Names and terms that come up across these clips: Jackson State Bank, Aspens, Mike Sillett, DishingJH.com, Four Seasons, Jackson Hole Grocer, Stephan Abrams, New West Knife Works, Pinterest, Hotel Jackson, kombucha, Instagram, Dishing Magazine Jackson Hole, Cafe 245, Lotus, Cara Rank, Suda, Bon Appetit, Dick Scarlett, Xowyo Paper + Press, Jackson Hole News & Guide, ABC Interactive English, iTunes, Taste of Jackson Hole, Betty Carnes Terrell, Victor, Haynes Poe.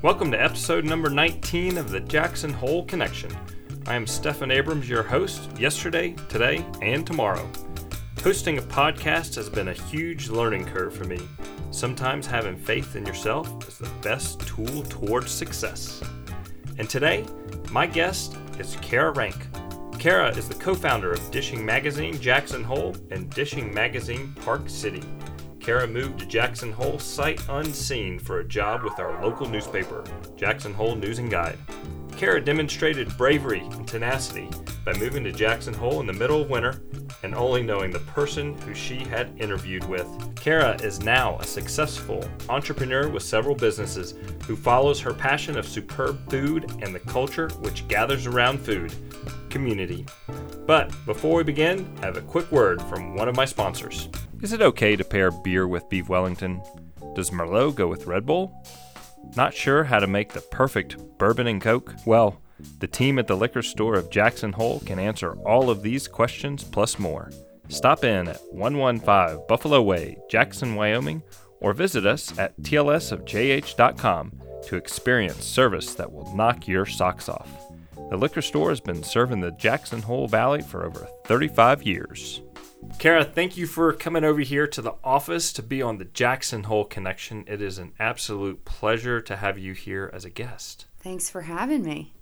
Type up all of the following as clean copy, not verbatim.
Welcome to episode number 19 of the Jackson Hole Connection. I am Stephan Abrams, your host, yesterday, today, and tomorrow. Hosting a podcast has been a huge learning curve for me. Sometimes having faith in yourself is the best tool towards success. And today, my guest is Cara Rank. Cara is the co-founder of Dishing Magazine Jackson Hole and Dishing Magazine Park City. Cara moved to Jackson Hole sight unseen for a job with our local newspaper, Jackson Hole News and Guide. Cara demonstrated bravery and tenacity by moving to Jackson Hole in the middle of winter and only knowing the person who she had interviewed with. Cara is now a successful entrepreneur with several businesses who follows her passion of superb food and the culture which gathers around food, community. But before we begin, I have a quick word from one of my sponsors. Is it okay to pair beer with beef Wellington? Does Merlot go with Red Bull? Not sure how to make the perfect bourbon and Coke? Well, the team at the Liquor Store of Jackson Hole can answer all of these questions plus more. Stop in at 115 Buffalo Way, Jackson, Wyoming, or visit us at tlsofjh.com to experience service that will knock your socks off. The Liquor Store has been serving the Jackson Hole Valley for over 35 years. Cara, thank you for coming over here to the office to be on the Jackson Hole Connection. It is an absolute pleasure to have you here as a guest. Thanks for having me.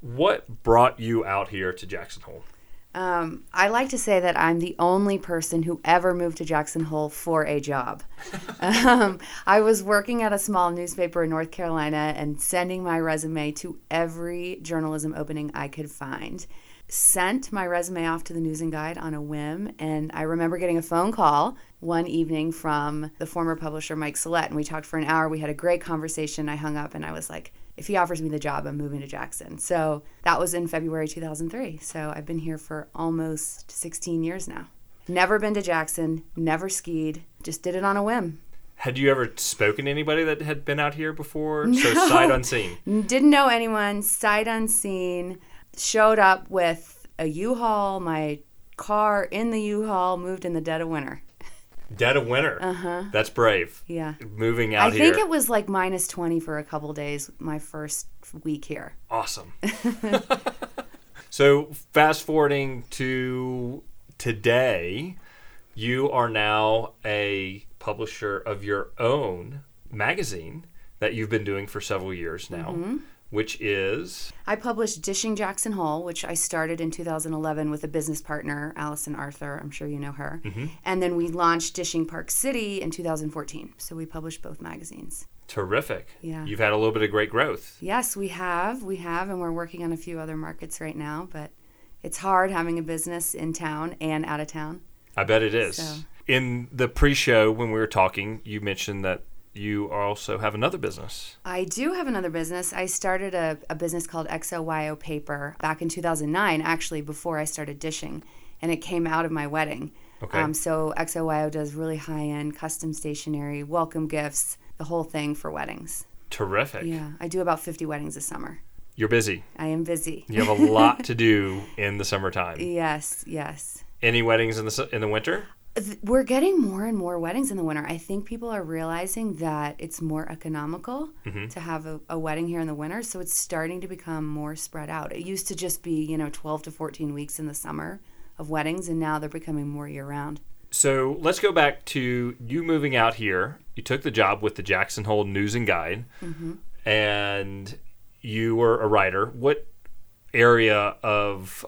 What brought you out here to Jackson Hole? I like to say that I'm the only person who ever moved to Jackson Hole for a job. I was working at a small newspaper in North Carolina and sending my resume to every journalism opening I could find. Sent my resume off to the News and Guide on a whim, and I remember getting a phone call one evening from the former publisher Mike Sillett, and we talked for an hour. We had a great conversation. I hung up, and I was like, if he offers me the job, I'm moving to Jackson. So that was in February 2003. So I've been here for almost 16 years now. Never been to Jackson, never skied, just did it on a whim. Had you ever spoken to anybody that had been out here before? No. So sight unseen. Didn't know anyone, sight unseen. Showed up with a U-Haul, my car in the U-Haul, moved in the dead of winter. Dead of winter? Uh-huh. That's brave. Yeah. Moving out here. I think it was like minus 20 for a couple days my first week here. Awesome. So fast forwarding to today, you are now a publisher of your own magazine that you've been doing for several years now. Mm-hmm. Which is? I published Dishing Jackson Hole, which I started in 2011 with a business partner, Allison Arthur. I'm sure you know her. Mm-hmm. And then we launched Dishing Park City in 2014. So we published both magazines. Terrific. Yeah. You've had a little bit of great growth. Yes, we have. We have, and we're working on a few other markets right now. But it's hard having a business in town and out of town. I bet it is. So. In the pre-show, when we were talking, you mentioned that you also have another business. I do have another business. I started a business called Xowyo Paper back in 2009, actually, before I started dishing. And it came out of my wedding. Okay. So Xowyo does really high-end custom stationery, welcome gifts, the whole thing for weddings. Terrific. Yeah. I do about 50 weddings this summer. You're busy. I am busy. You have a lot to do in the summertime. Yes, yes. Any weddings in the winter? We're getting more and more weddings in the winter. I think people are realizing that it's more economical to have a wedding here in the winter, so it's starting to become more spread out. It used to just be, 12 to 14 weeks in the summer of weddings, and now they're becoming more year-round. So let's go back to you moving out here. You took the job with the Jackson Hole News and Guide, and you were a writer. What area of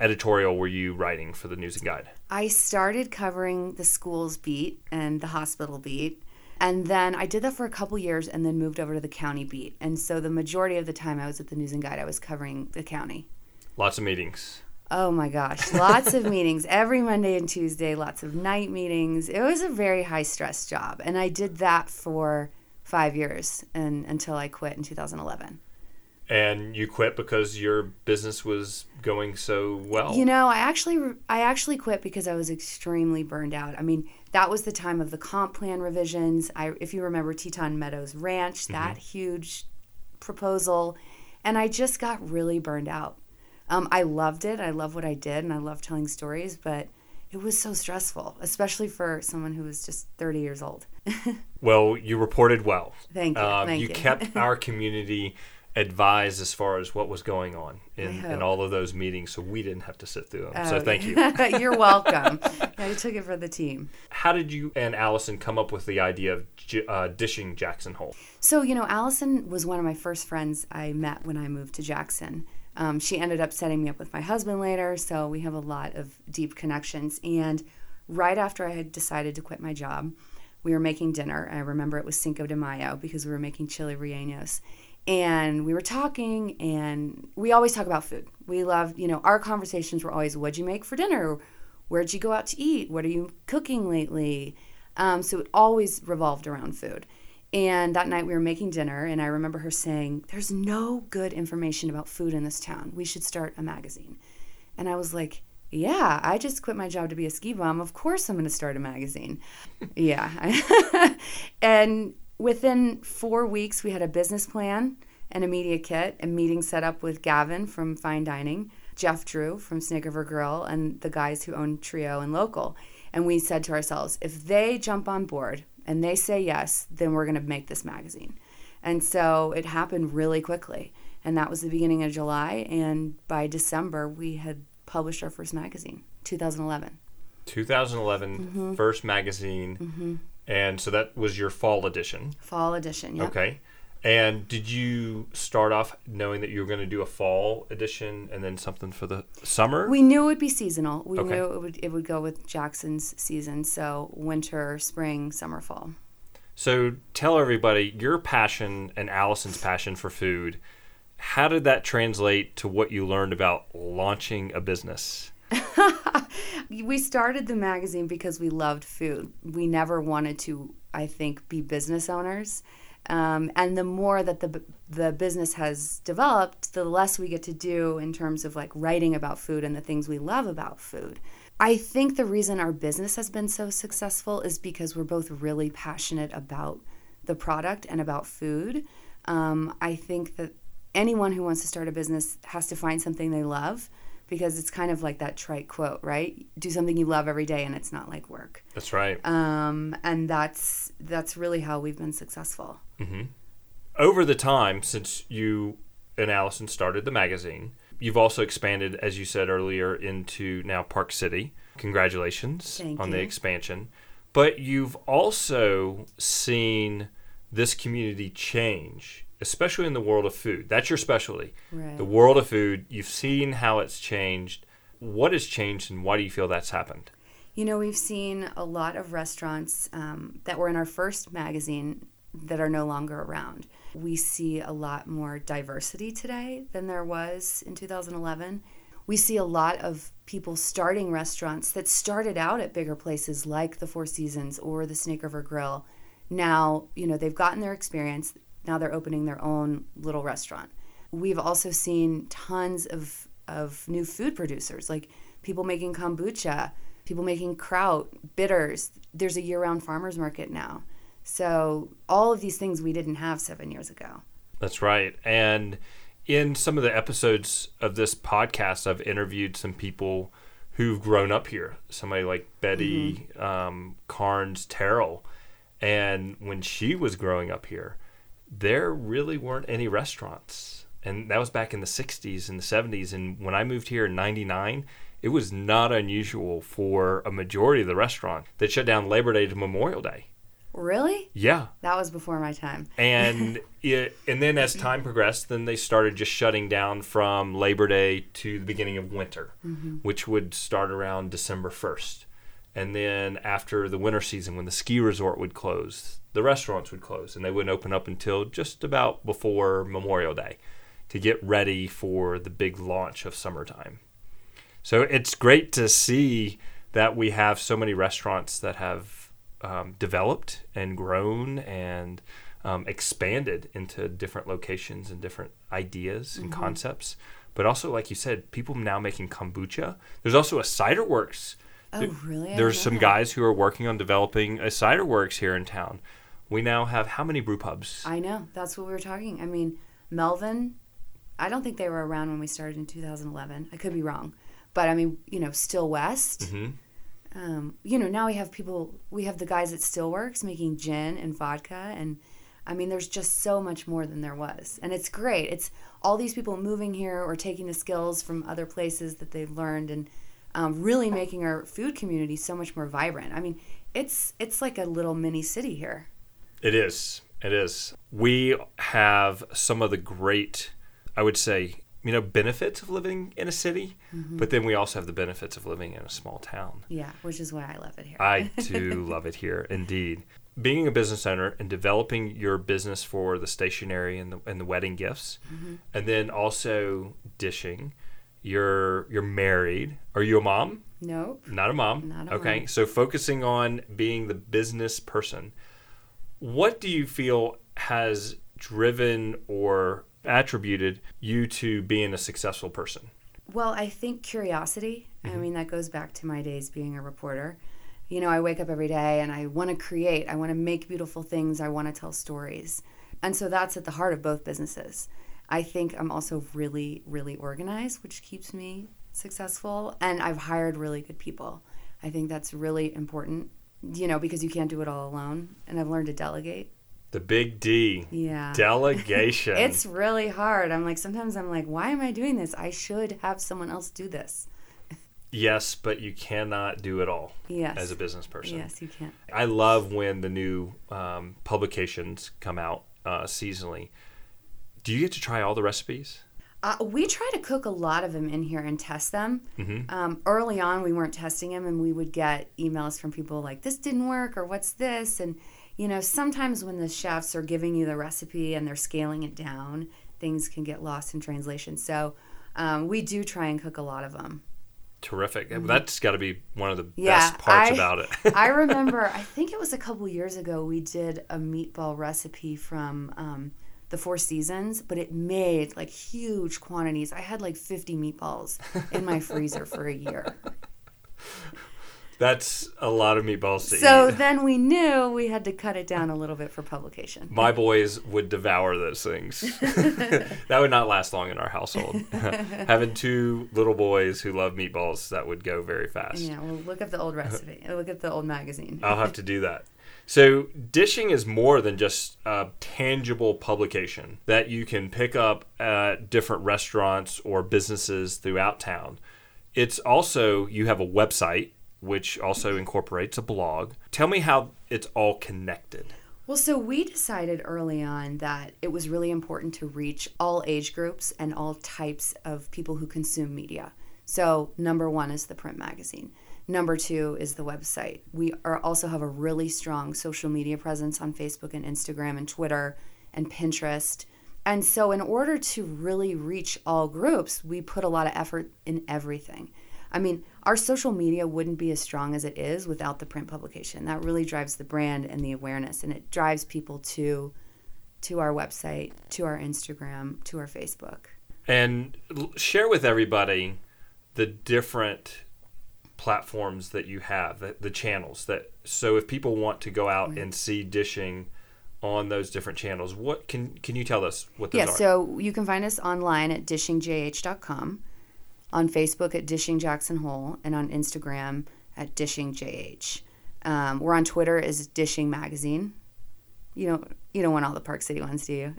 editorial were you writing for the News and Guide? I started covering the schools beat and the hospital beat, and then I did that for a couple years and then moved over to the county beat. And so the majority of the time I was at the News and Guide, I was covering the county. Lots of meetings. Oh my gosh, lots of meetings. Every Monday and Tuesday, lots of night meetings. It was a very high-stress job, and I did that for 5 years and until I quit in 2011. And you quit because your business was going so well. I actually quit because I was extremely burned out. I mean, that was the time of the comp plan revisions. If you remember Teton Meadows Ranch, that huge proposal. And I just got really burned out. I loved it. I love what I did, and I love telling stories. But it was so stressful, especially for someone who was just 30 years old. Well, you reported well. Thank you. You kept our community advised as far as what was going on in all of those meetings, so we didn't have to sit through them. So thank you. You're welcome. Yeah, you took it for the team. How did you and Allison come up with the idea of dishing Jackson Hole? So, Allison was one of my first friends I met when I moved to Jackson. She ended up setting me up with my husband later, so we have a lot of deep connections. And right after I had decided to quit my job, we were making dinner. I remember it was Cinco de Mayo because we were making chili rellenos. And we were talking, and we always talk about food. We love, our conversations were always, what'd you make for dinner? Where'd you go out to eat? What are you cooking lately? So it always revolved around food. And that night we were making dinner, and I remember her saying, there's no good information about food in this town. We should start a magazine. And I was like, yeah, I just quit my job to be a ski bum. Of course I'm going to start a magazine. Yeah. And within 4 weeks, we had a business plan and a media kit, a meeting set up with Gavin from Fine Dining, Jeff Drew from Snake River Grill, and the guys who own Trio and Local. And we said to ourselves, if they jump on board and they say yes, then we're going to make this magazine. And so it happened really quickly. And that was the beginning of July. And by December, we had published our first magazine, 2011. 2011, mm-hmm. First magazine. Mm-hmm. And so that was your fall edition. Fall edition, yeah. Okay. And did you start off knowing that you were going to do a fall edition and then something for the summer? We knew it would be seasonal. We knew it would go with Jackson's season, so winter, spring, summer, fall. So tell everybody your passion and Allison's passion for food. How did that translate to what you learned about launching a business? We started the magazine because we loved food. We never wanted to, I think, be business owners. And the more that the business has developed, the less we get to do in terms of like writing about food and the things we love about food. I think the reason our business has been so successful is because we're both really passionate about the product and about food. I think that anyone who wants to start a business has to find something they love, because it's kind of like that trite quote, right? Do something you love every day and it's not like work. That's right. And that's really how we've been successful. Mm-hmm. Over the time since you and Allison started the magazine, you've also expanded, as you said earlier, into now Park City. Congratulations on the expansion. But you've also seen this community change, especially in the world of food. That's your specialty. Right. The world of food, you've seen how it's changed. What has changed and why do you feel that's happened? We've seen a lot of restaurants that were in our first magazine that are no longer around. We see a lot more diversity today than there was in 2011. We see a lot of people starting restaurants that started out at bigger places like the Four Seasons or the Snake River Grill. Now, they've gotten their experience. Now they're opening their own little restaurant. We've also seen tons of new food producers, like people making kombucha, people making kraut, bitters. There's a year-round farmers market now. So all of these things we didn't have 7 years ago. That's right. And in some of the episodes of this podcast, I've interviewed some people who've grown up here. Somebody like Betty Carnes Terrell. And when she was growing up here, there really weren't any restaurants. And that was back in the 60s and the 70s. And when I moved here in 99, it was not unusual for a majority of the restaurant that shut down Labor Day to Memorial Day. Really? Yeah. That was before my time. And and then as time progressed, then they started just shutting down from Labor Day to the beginning of winter, which would start around December 1st. And then after the winter season, when the ski resort would close, the restaurants would close, and they wouldn't open up until just about before Memorial Day to get ready for the big launch of summertime. So it's great to see that we have so many restaurants that have developed and grown and expanded into different locations and different ideas and concepts. But also, like you said, people now making kombucha. There's also a Cider Works. Oh, really? There's some guys who are working on developing a Cider Works here in town. We now have how many brew pubs? I know. That's what we were talking. I mean, Melvin, I don't think they were around when we started in 2011. I could be wrong. But, I mean, Still West. you know, now we have people, we have the guys at Still Works making gin and vodka, and I mean, there's just so much more than there was, and it's great. It's all these people moving here or taking the skills from other places that they've learned, and really making our food community so much more vibrant. I mean, it's like a little mini city here. It is. It is. We have some of the great, I would say, you know, benefits of living in a city, mm-hmm. but then we also have the benefits of living in a small town. Yeah, which is why I love it here. I do love it here, indeed. Being a business owner and developing your business for the stationery and the wedding gifts, mm-hmm. and then also dishing. You're married. Are you a mom? Nope. Not a mom. Not a mom. Okay, so focusing on being the business person, what do you feel has driven or attributed you to being a successful person? Well, I think curiosity. Mm-hmm. I mean, that goes back to my days being a reporter. You know, I wake up every day and I want to create. I want to make beautiful things. I want to tell stories. And so that's at the heart of both businesses. I think I'm also really, really organized, which keeps me successful. And I've hired really good people. I think that's really important, you know, because you can't do it all alone. And I've learned to delegate. The big D. Yeah. Delegation. It's really hard. I'm like, sometimes I'm like, why am I doing this? I should have someone else do this. Yes, but you cannot do it all as a business person. Yes, you can't. I love when the new publications come out seasonally. Do you get to try all the recipes? We try to cook a lot of them in here and test them. Mm-hmm. Early on, we weren't testing them, and we would get emails from people like, this didn't work, or what's this? And, you know, sometimes when the chefs are giving you the recipe and they're scaling it down, things can get lost in translation. So we do try and cook a lot of them. Terrific. Mm-hmm. That's got to be one of the best parts about it. I remember, I think it was a couple years ago, we did a meatball recipe from... the Four Seasons, but it made like huge quantities. I had like 50 meatballs in my freezer for a year. That's a lot of meatballs to eat. So then we knew we had to cut it down a little bit for publication. My boys would devour those things. That would not last long in our household. Having two little boys who love meatballs, that would go very fast. Yeah, well, look up the old recipe. Look at the old magazine. I'll have to do that. So Dishing is more than just a tangible publication that you can pick up at different restaurants or businesses throughout town. It's also, you have a website, which also incorporates a blog. Tell me how it's all connected. Well, so we decided early on that it was really important to reach all age groups and all types of people who consume media. So number one is the print magazine. Number two is the website. We also have a really strong social media presence on Facebook and Instagram and Twitter and Pinterest. And so in order to really reach all groups, we put a lot of effort in everything. I mean, our social media wouldn't be as strong as it is without the print publication. That really drives the brand and the awareness, and it drives people to our website, to our Instagram, to our Facebook. And share with everybody the different platforms that you have, the channels that, so if people want to go out and see Dishing on those different channels, what can you tell us what those are? So you can find us online at DishingJH.com, on Facebook at Dishing Jackson Hole, and on Instagram at DishingJH. We're on Twitter as Dishing Magazine. You don't want all the Park City ones, do you?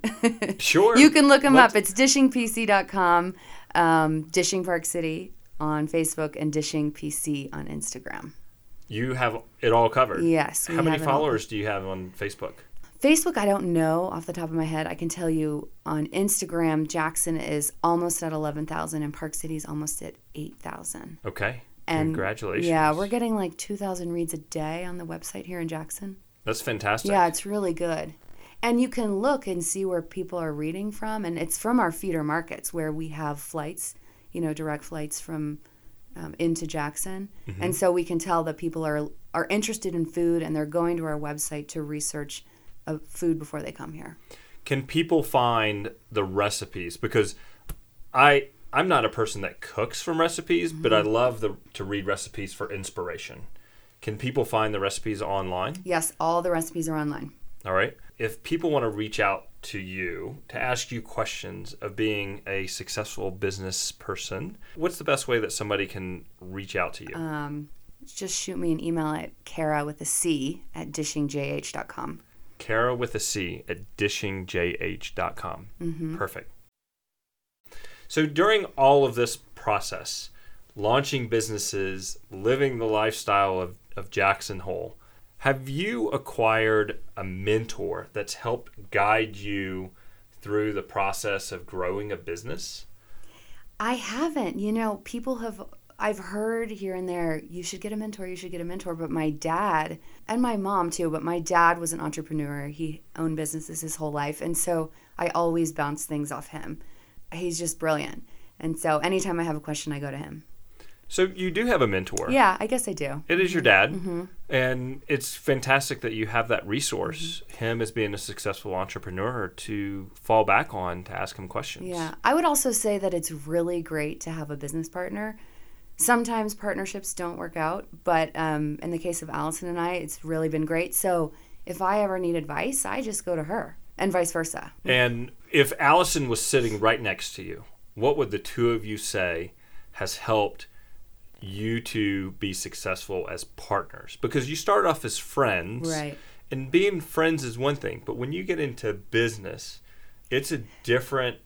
Sure. You can look them up. It's DishingPC.com, Dishing Park City on Facebook, and Dishing PC on Instagram. You have it all covered. Yes. How many followers do you have on Facebook? Facebook, I don't know off the top of my head. I can tell you on Instagram, Jackson is almost at 11,000 and Park City is almost at 8,000. Okay. And congratulations. Yeah, we're getting like 2,000 reads a day on the website here in Jackson. That's fantastic. Yeah, it's really good. And you can look and see where people are reading from, and it's from our feeder markets where we have flights, you know, direct flights from into Jackson. Mm-hmm. And so we can tell that people are interested in food and they're going to our website to research food before they come here. Can people find the recipes? Because I'm not a person that cooks from recipes, mm-hmm. but I love to read recipes for inspiration. Can people find the recipes online? Yes, all the recipes are online. All right. If people want to reach out to you to ask you questions of being a successful business person, what's the best way that somebody can reach out to you? just shoot me an email at cara@dishingjh.com. cara@dishingjh.com. Mm-hmm. Perfect. So during all of this process, launching businesses, living the lifestyle of Jackson Hole, have you acquired a mentor that's helped guide you through the process of growing a business? I haven't. You know, I've heard here and there, you should get a mentor. But my dad, and my mom too, but my dad was an entrepreneur. He owned businesses his whole life. And so I always bounce things off him. He's just brilliant. And so anytime I have a question, I go to him. So you do have a mentor. Yeah, I guess I do. It is your dad. Mm-hmm. And it's fantastic that you have that resource, mm-hmm. him as being a successful entrepreneur, to fall back on to ask him questions. Yeah. I would also say that it's really great to have a business partner. Sometimes partnerships don't work out, but in the case of Allison and I, it's really been great. So if I ever need advice, I just go to her, and vice versa. And if Allison was sitting right next to you, what would the two of you say has helped you to be successful as partners? Because you start off as friends, right? And being friends is one thing, but when you get into business, it's a different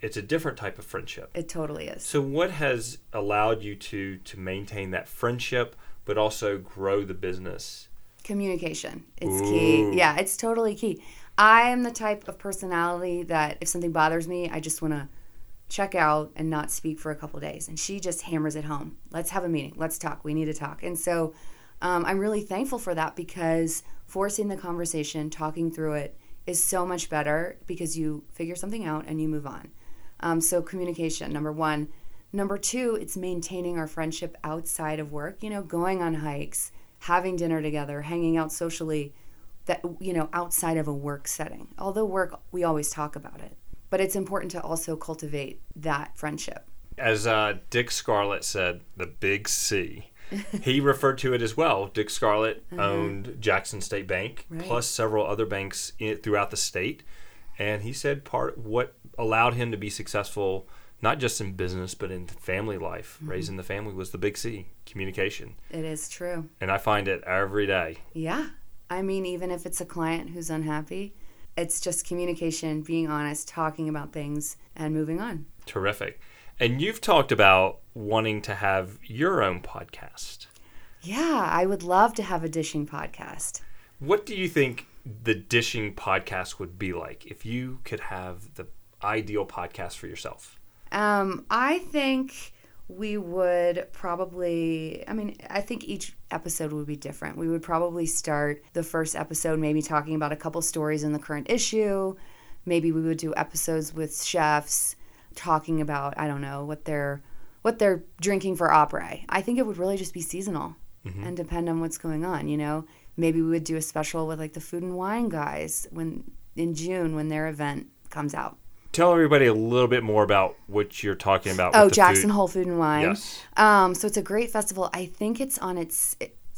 type of friendship. It totally is. So what has allowed you to maintain that friendship but also grow the business? Communication. It's key. Yeah, it's totally key. I am the type of personality that if something bothers me, I just want to check out and not speak for a couple of days. And she just hammers it home. Let's have a meeting. Let's talk. We need to talk. And so I'm really thankful for that, because forcing the conversation, talking through it, is so much better, because you figure something out and you move on. So communication, number one. Number two, it's maintaining our friendship outside of work. You know, going on hikes, having dinner together, hanging out socially, that, you know, outside of a work setting. Although work, we always talk about it. But it's important to also cultivate that friendship. As Dick Scarlett said, the big C. He referred to it as well. Dick Scarlett owned Jackson State Bank, right, plus several other banks throughout the state. And he said part of what allowed him to be successful, not just in business, but in family life, mm-hmm. raising the family, was the big C, communication. It is true. And I find it every day. Yeah. I mean, even if it's a client who's unhappy, it's just communication, being honest, talking about things, and moving on. Terrific. And you've talked about wanting to have your own podcast. Yeah, I would love to have a dishing podcast. What do you think the dishing podcast would be like if you could have the ideal podcast for yourself? I think we would probably, I think each episode would be different. We would probably start the first episode maybe talking about a couple stories in the current issue. Maybe we would do episodes with chefs, talking about, I don't know, what they're drinking for opera. I think it would really just be seasonal, mm-hmm. and depend on what's going on, you know. Maybe we would do a special with like the food and wine guys in June when their event comes out. Tell everybody a little bit more about what you're talking about. Oh, with the Jackson Hole Food and Wine. Yes. So it's a great festival. I think it's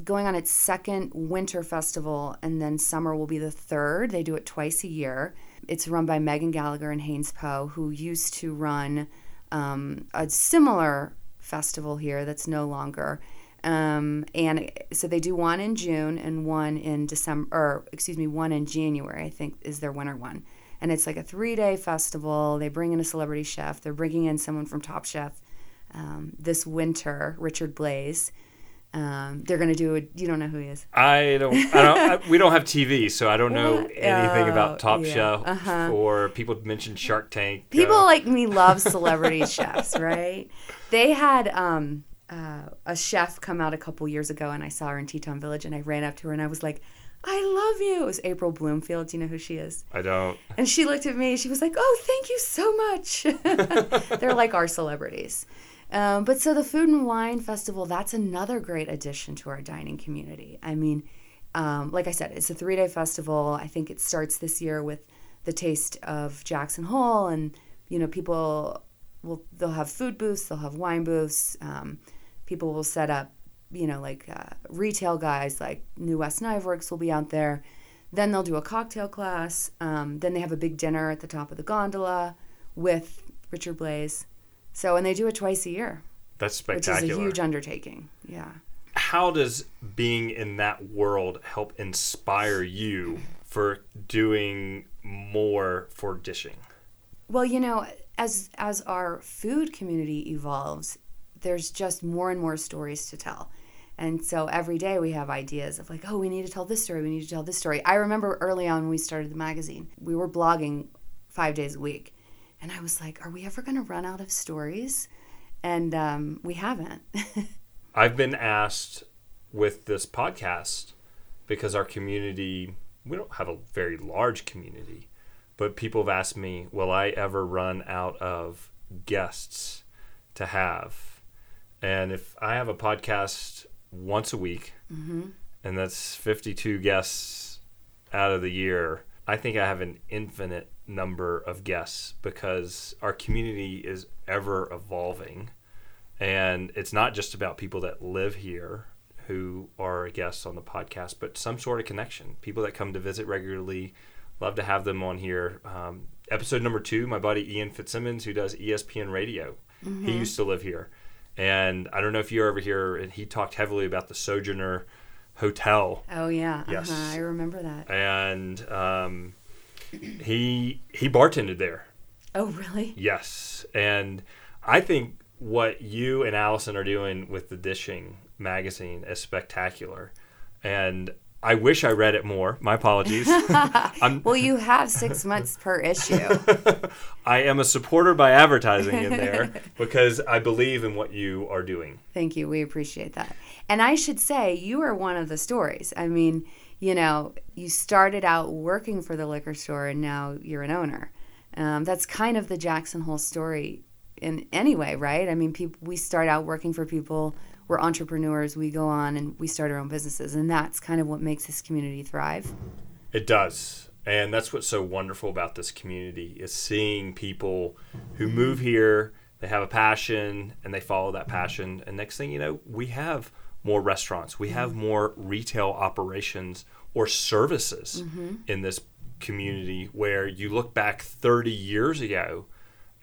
going on its second winter festival, and then summer will be the third. They do it twice a year. It's run by Megan Gallagher and Haynes Poe, who used to run a similar festival here that's no longer. And so they do one in June and one in January, I think, is their winter one. And it's like a 3-day festival. They bring in a celebrity chef. They're bringing in someone from Top Chef this winter, Richard Blais. They're going to do it. You don't know who he is. We don't have TV, so I don't know anything about Top Chef, or people mention Shark Tank. People like me love celebrity chefs, right? They had a chef come out a couple years ago, and I saw her in Teton Village, and I ran up to her, and I was like, I love you. It was April Bloomfield. Do you know who she is? I don't. And she looked at me. She was like, oh, thank you so much. They're like our celebrities. But so the Food and Wine Festival, that's another great addition to our dining community. I mean, like I said, it's a 3-day festival. I think it starts this year with the Taste of Jackson Hole, and, you know, people they'll have food booths, they'll have wine booths. People will set up, you know, like retail guys like New West Knife Works will be out there. Then they'll do a cocktail class. Then they have a big dinner at the top of the gondola with Richard Blais. So, and they do it twice a year. That's spectacular. Which is a huge undertaking, yeah. how does being in that world help inspire you for doing more for dishing? Well, you know, as our food community evolves, there's just more and more stories to tell. And so every day we have ideas of like, oh, we need to tell this story, we need to tell this story. I remember early on when we started the magazine, we were blogging 5 days a week. And I was like, are we ever going to run out of stories? And we haven't. I've been asked with this podcast, because our community, we don't have a very large community, but people have asked me, will I ever run out of guests to have? And if I have a podcast once a week, mm-hmm. and that's 52 guests out of the year, I think I have an infinite number of guests because our community is ever evolving. And it's not just about people that live here who are guests on the podcast, but some sort of connection. People that come to visit regularly, love to have them on here. Episode number 2, my buddy Ian Fitzsimmons, who does ESPN radio, mm-hmm. he used to live here. And I don't know if you're ever here, and he talked heavily about the Sojourner Hotel. Oh, yeah. Yes. I remember that. And he bartended there. Oh, really? Yes. And I think what you and Allison are doing with the Dishing magazine is spectacular. And I wish I read it more. My apologies. Well, you have 6 months per issue. I am a supporter by advertising in there because I believe in what you are doing. Thank you. We appreciate that. And I should say, you are one of the stories. I mean, you know, you started out working for the liquor store and now you're an owner. That's kind of the Jackson Hole story in any way, right? I mean, we start out working for people. We're entrepreneurs, we go on and we start our own businesses, and that's kind of what makes this community thrive. It does, and that's what's so wonderful about this community is seeing people who move here, they have a passion, and they follow that passion, and next thing you know, we have more restaurants, we have more retail operations or services mm-hmm. in this community where you look back 30 years ago,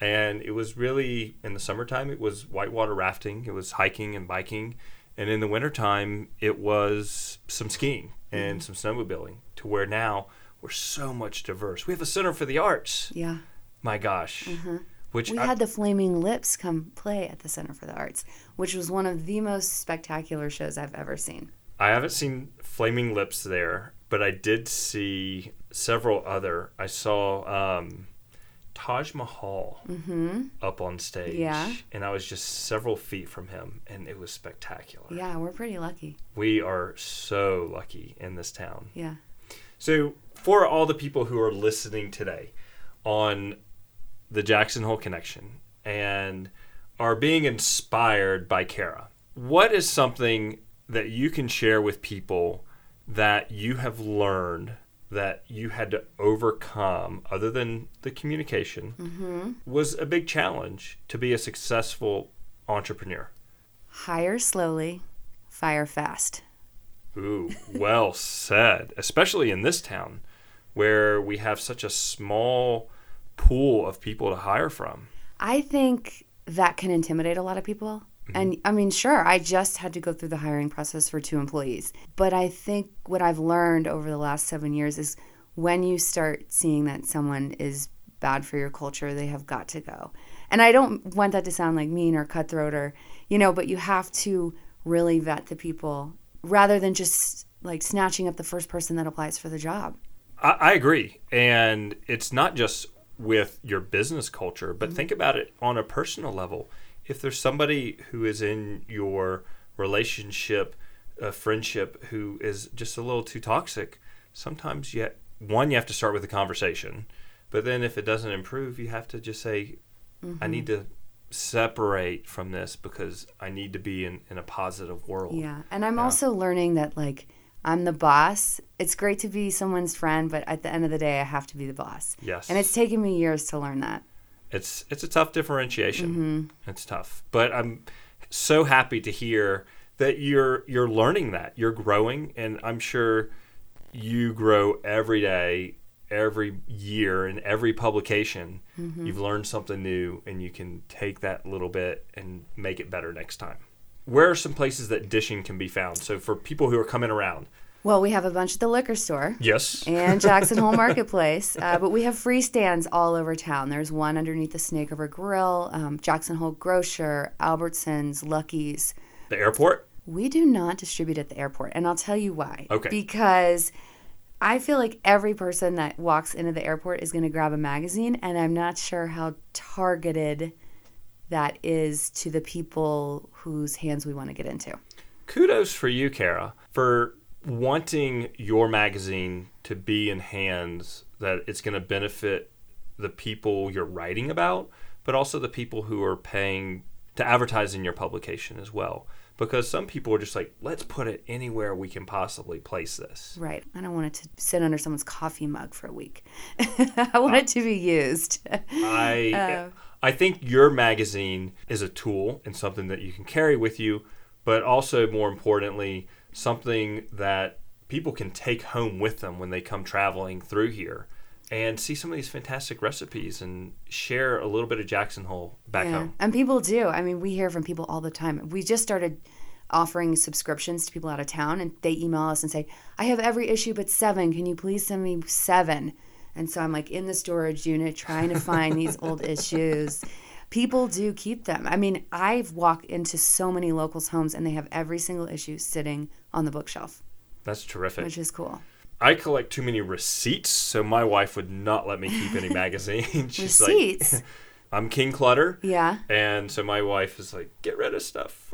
and it was really, in the summertime, it was whitewater rafting. It was hiking and biking. And in the wintertime, it was some skiing and mm-hmm. some snowmobiling, to where now we're so much diverse. We have a Center for the Arts. Yeah. My gosh. Mm-hmm. Which we had the Flaming Lips come play at the Center for the Arts, which was one of the most spectacular shows I've ever seen. I haven't seen Flaming Lips there, but I did see several other. I saw Taj Mahal mm-hmm. up on stage, yeah. and I was just several feet from him, and it was spectacular. Yeah, we're pretty lucky. We are so lucky in this town. Yeah. So for all the people who are listening today on the Jackson Hole Connection and are being inspired by Cara, what is something that you can share with people that you have learned that you had to overcome, other than the communication, mm-hmm. was a big challenge to be a successful entrepreneur? Hire slowly, fire fast. Ooh, well said. Especially in this town where we have such a small pool of people to hire from. I think that can intimidate a lot of people. And I mean, sure, I just had to go through the hiring process for 2 employees. But I think what I've learned over the last 7 years is when you start seeing that someone is bad for your culture, they have got to go. And I don't want that to sound like mean or cutthroat or, you know, but you have to really vet the people rather than just like snatching up the first person that applies for the job. I agree. And it's not just with your business culture, but mm-hmm. think about it on a personal level. If there's somebody who is in your relationship, friendship, who is just a little too toxic, sometimes you have to start with a conversation. But then if it doesn't improve, you have to just say, mm-hmm. I need to separate from this because I need to be in a positive world. Yeah, and I'm also learning that, like, I'm the boss. It's great to be someone's friend, but at the end of the day, I have to be the boss. Yes. And it's taken me years to learn that. It's a tough differentiation. Mm-hmm. It's tough. But I'm so happy to hear that you're learning that. You're growing, and I'm sure you grow every day, every year, in every publication. Mm-hmm. You've learned something new, and you can take that little bit and make it better next time. where are some places that dishing can be found? So for people who are coming around. Well, we have a bunch at the Liquor Store. Yes. And Jackson Hole Marketplace. But we have free stands all over town. There's one underneath the Snake River Grill, Jackson Hole Grocer, Albertsons, Lucky's. The airport? We do not distribute at the airport, and I'll tell you why. Okay. Because I feel like every person that walks into the airport is going to grab a magazine, and I'm not sure how targeted that is to the people whose hands we want to get into. Kudos for you, Cara, for wanting your magazine to be in hands that it's going to benefit the people you're writing about, but also the people who are paying to advertise in your publication as well. Because some people are just like, let's put it anywhere we can possibly place this. Right. I don't want it to sit under someone's coffee mug for a week. I want it to be used. I think your magazine is a tool and something that you can carry with you, but also more importantly, something that people can take home with them when they come traveling through here and see some of these fantastic recipes and share a little bit of Jackson Hole back home. And people do. I mean, we hear from people all the time. We just started offering subscriptions to people out of town, and they email us and say, I have every issue but 7. Can you please send me 7? And so I'm like in the storage unit trying to find these old issues. People do keep them. I mean, I've walked into so many locals' homes, and they have every single issue sitting on the bookshelf. That's terrific. Which is cool. I collect too many receipts, so my wife would not let me keep any magazine. She's receipts? Like, I'm King Clutter. Yeah. And so my wife is like, get rid of stuff.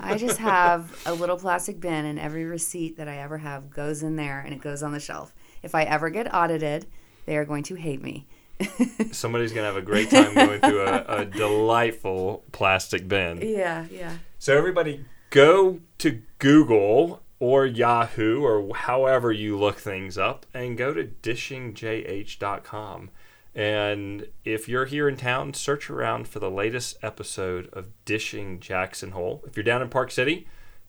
I just have a little plastic bin, and every receipt that I ever have goes in there, and it goes on the shelf. If I ever get audited, they are going to hate me. Somebody's going to have a great time going through a delightful plastic bin. Yeah, yeah. So everybody go to Google or Yahoo or however you look things up and go to DishingJH.com. And if you're here in town, search around for the latest episode of Dishing Jackson Hole. If you're down in Park City,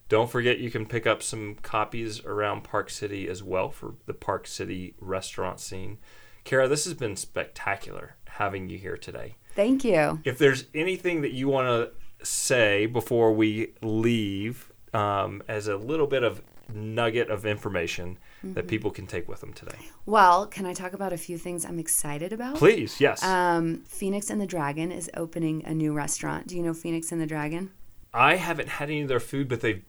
don't forget you can pick up some copies around Park City as well for the Park City restaurant scene. Cara, this has been spectacular having you here today. Thank you. If there's anything that you want to say before we leave as a little bit of nugget of information that people can take with them today. Well, can I talk about a few things I'm excited about? Please, yes. Phoenix and the Dragon is opening a new restaurant. Do you know Phoenix and the Dragon? I haven't had any of their food, but they've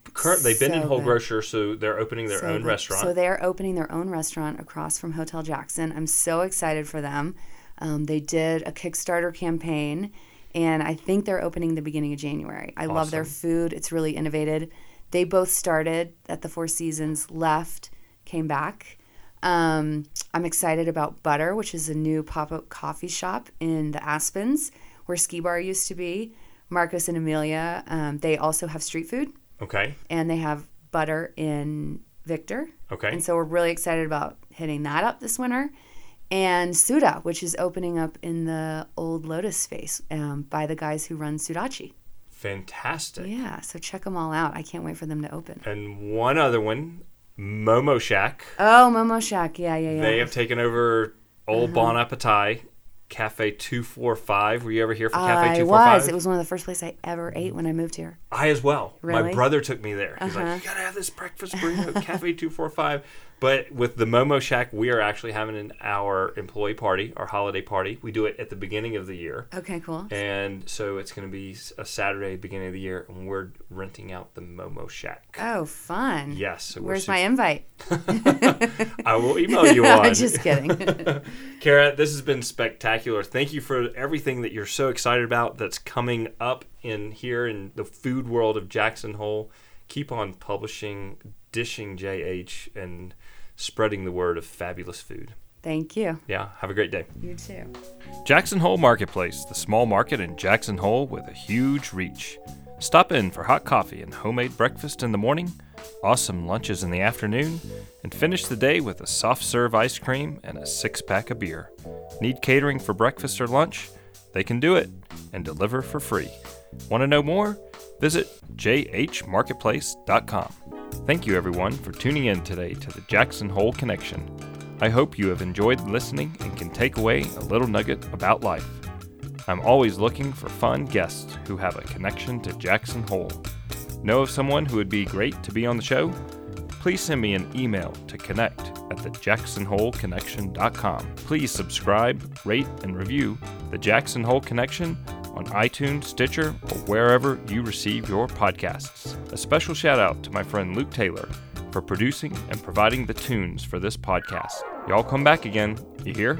been in Whole Grocer, so they're opening their own restaurant. So they're opening their own restaurant across from Hotel Jackson. I'm so excited for them. They did a Kickstarter campaign, and I think they're opening the beginning of January. I love their food. It's really innovative. They both started at the Four Seasons, left, came back. I'm excited about Butter, which is a new pop-up coffee shop in the Aspens, where Ski Bar used to be. Marcos and Amelia, they also have street food. Okay. And they have Butter in Victor. Okay. And so we're really excited about hitting that up this winter. And Suda, which is opening up in the old Lotus space by the guys who run Sudachi. Fantastic. Yeah, so check them all out. I can't wait for them to open. And one other one, Momo Shack. Oh, Momo Shack. Yeah. They have taken over Old Bon Appetit. Cafe 245. Were you ever here for Cafe 245? I was. It was one of the first places I ever ate when I moved here. I as well. Really? My brother took me there. He's like, you got to have this breakfast burrito, Cafe 245. But with the Momo Shack, we are actually having our employee party, our holiday party. We do it at the beginning of the year. Okay, cool. And so it's going to be a Saturday, beginning of the year, and we're renting out the Momo Shack. Oh, fun. Yes. So where's my invite? I will email you one. I'm just kidding. Cara, this has been spectacular. Thank you for everything that you're so excited about that's coming up in here in the food world of Jackson Hole. Keep on publishing, Dishing JH, and spreading the word of fabulous food. Thank you. Yeah, have a great day. You too. Jackson Hole Marketplace, the small market in Jackson Hole with a huge reach. Stop in for hot coffee and homemade breakfast in the morning, awesome lunches in the afternoon, and finish the day with a soft serve ice cream and a 6-pack of beer. Need catering for breakfast or lunch? They can do it and deliver for free. Want to know more? Visit jhmarketplace.com. Thank you, everyone, for tuning in today to the Jackson Hole Connection. I hope you have enjoyed listening and can take away a little nugget about life. I'm always looking for fun guests who have a connection to Jackson Hole. Know of someone who would be great to be on the show? Please send me an email to connect@thejacksonholeconnection.com. Please subscribe, rate, and review The Jackson Hole Connection on iTunes, Stitcher, or wherever you receive your podcasts. A special shout out to my friend Luke Taylor for producing and providing the tunes for this podcast. Y'all come back again. You hear?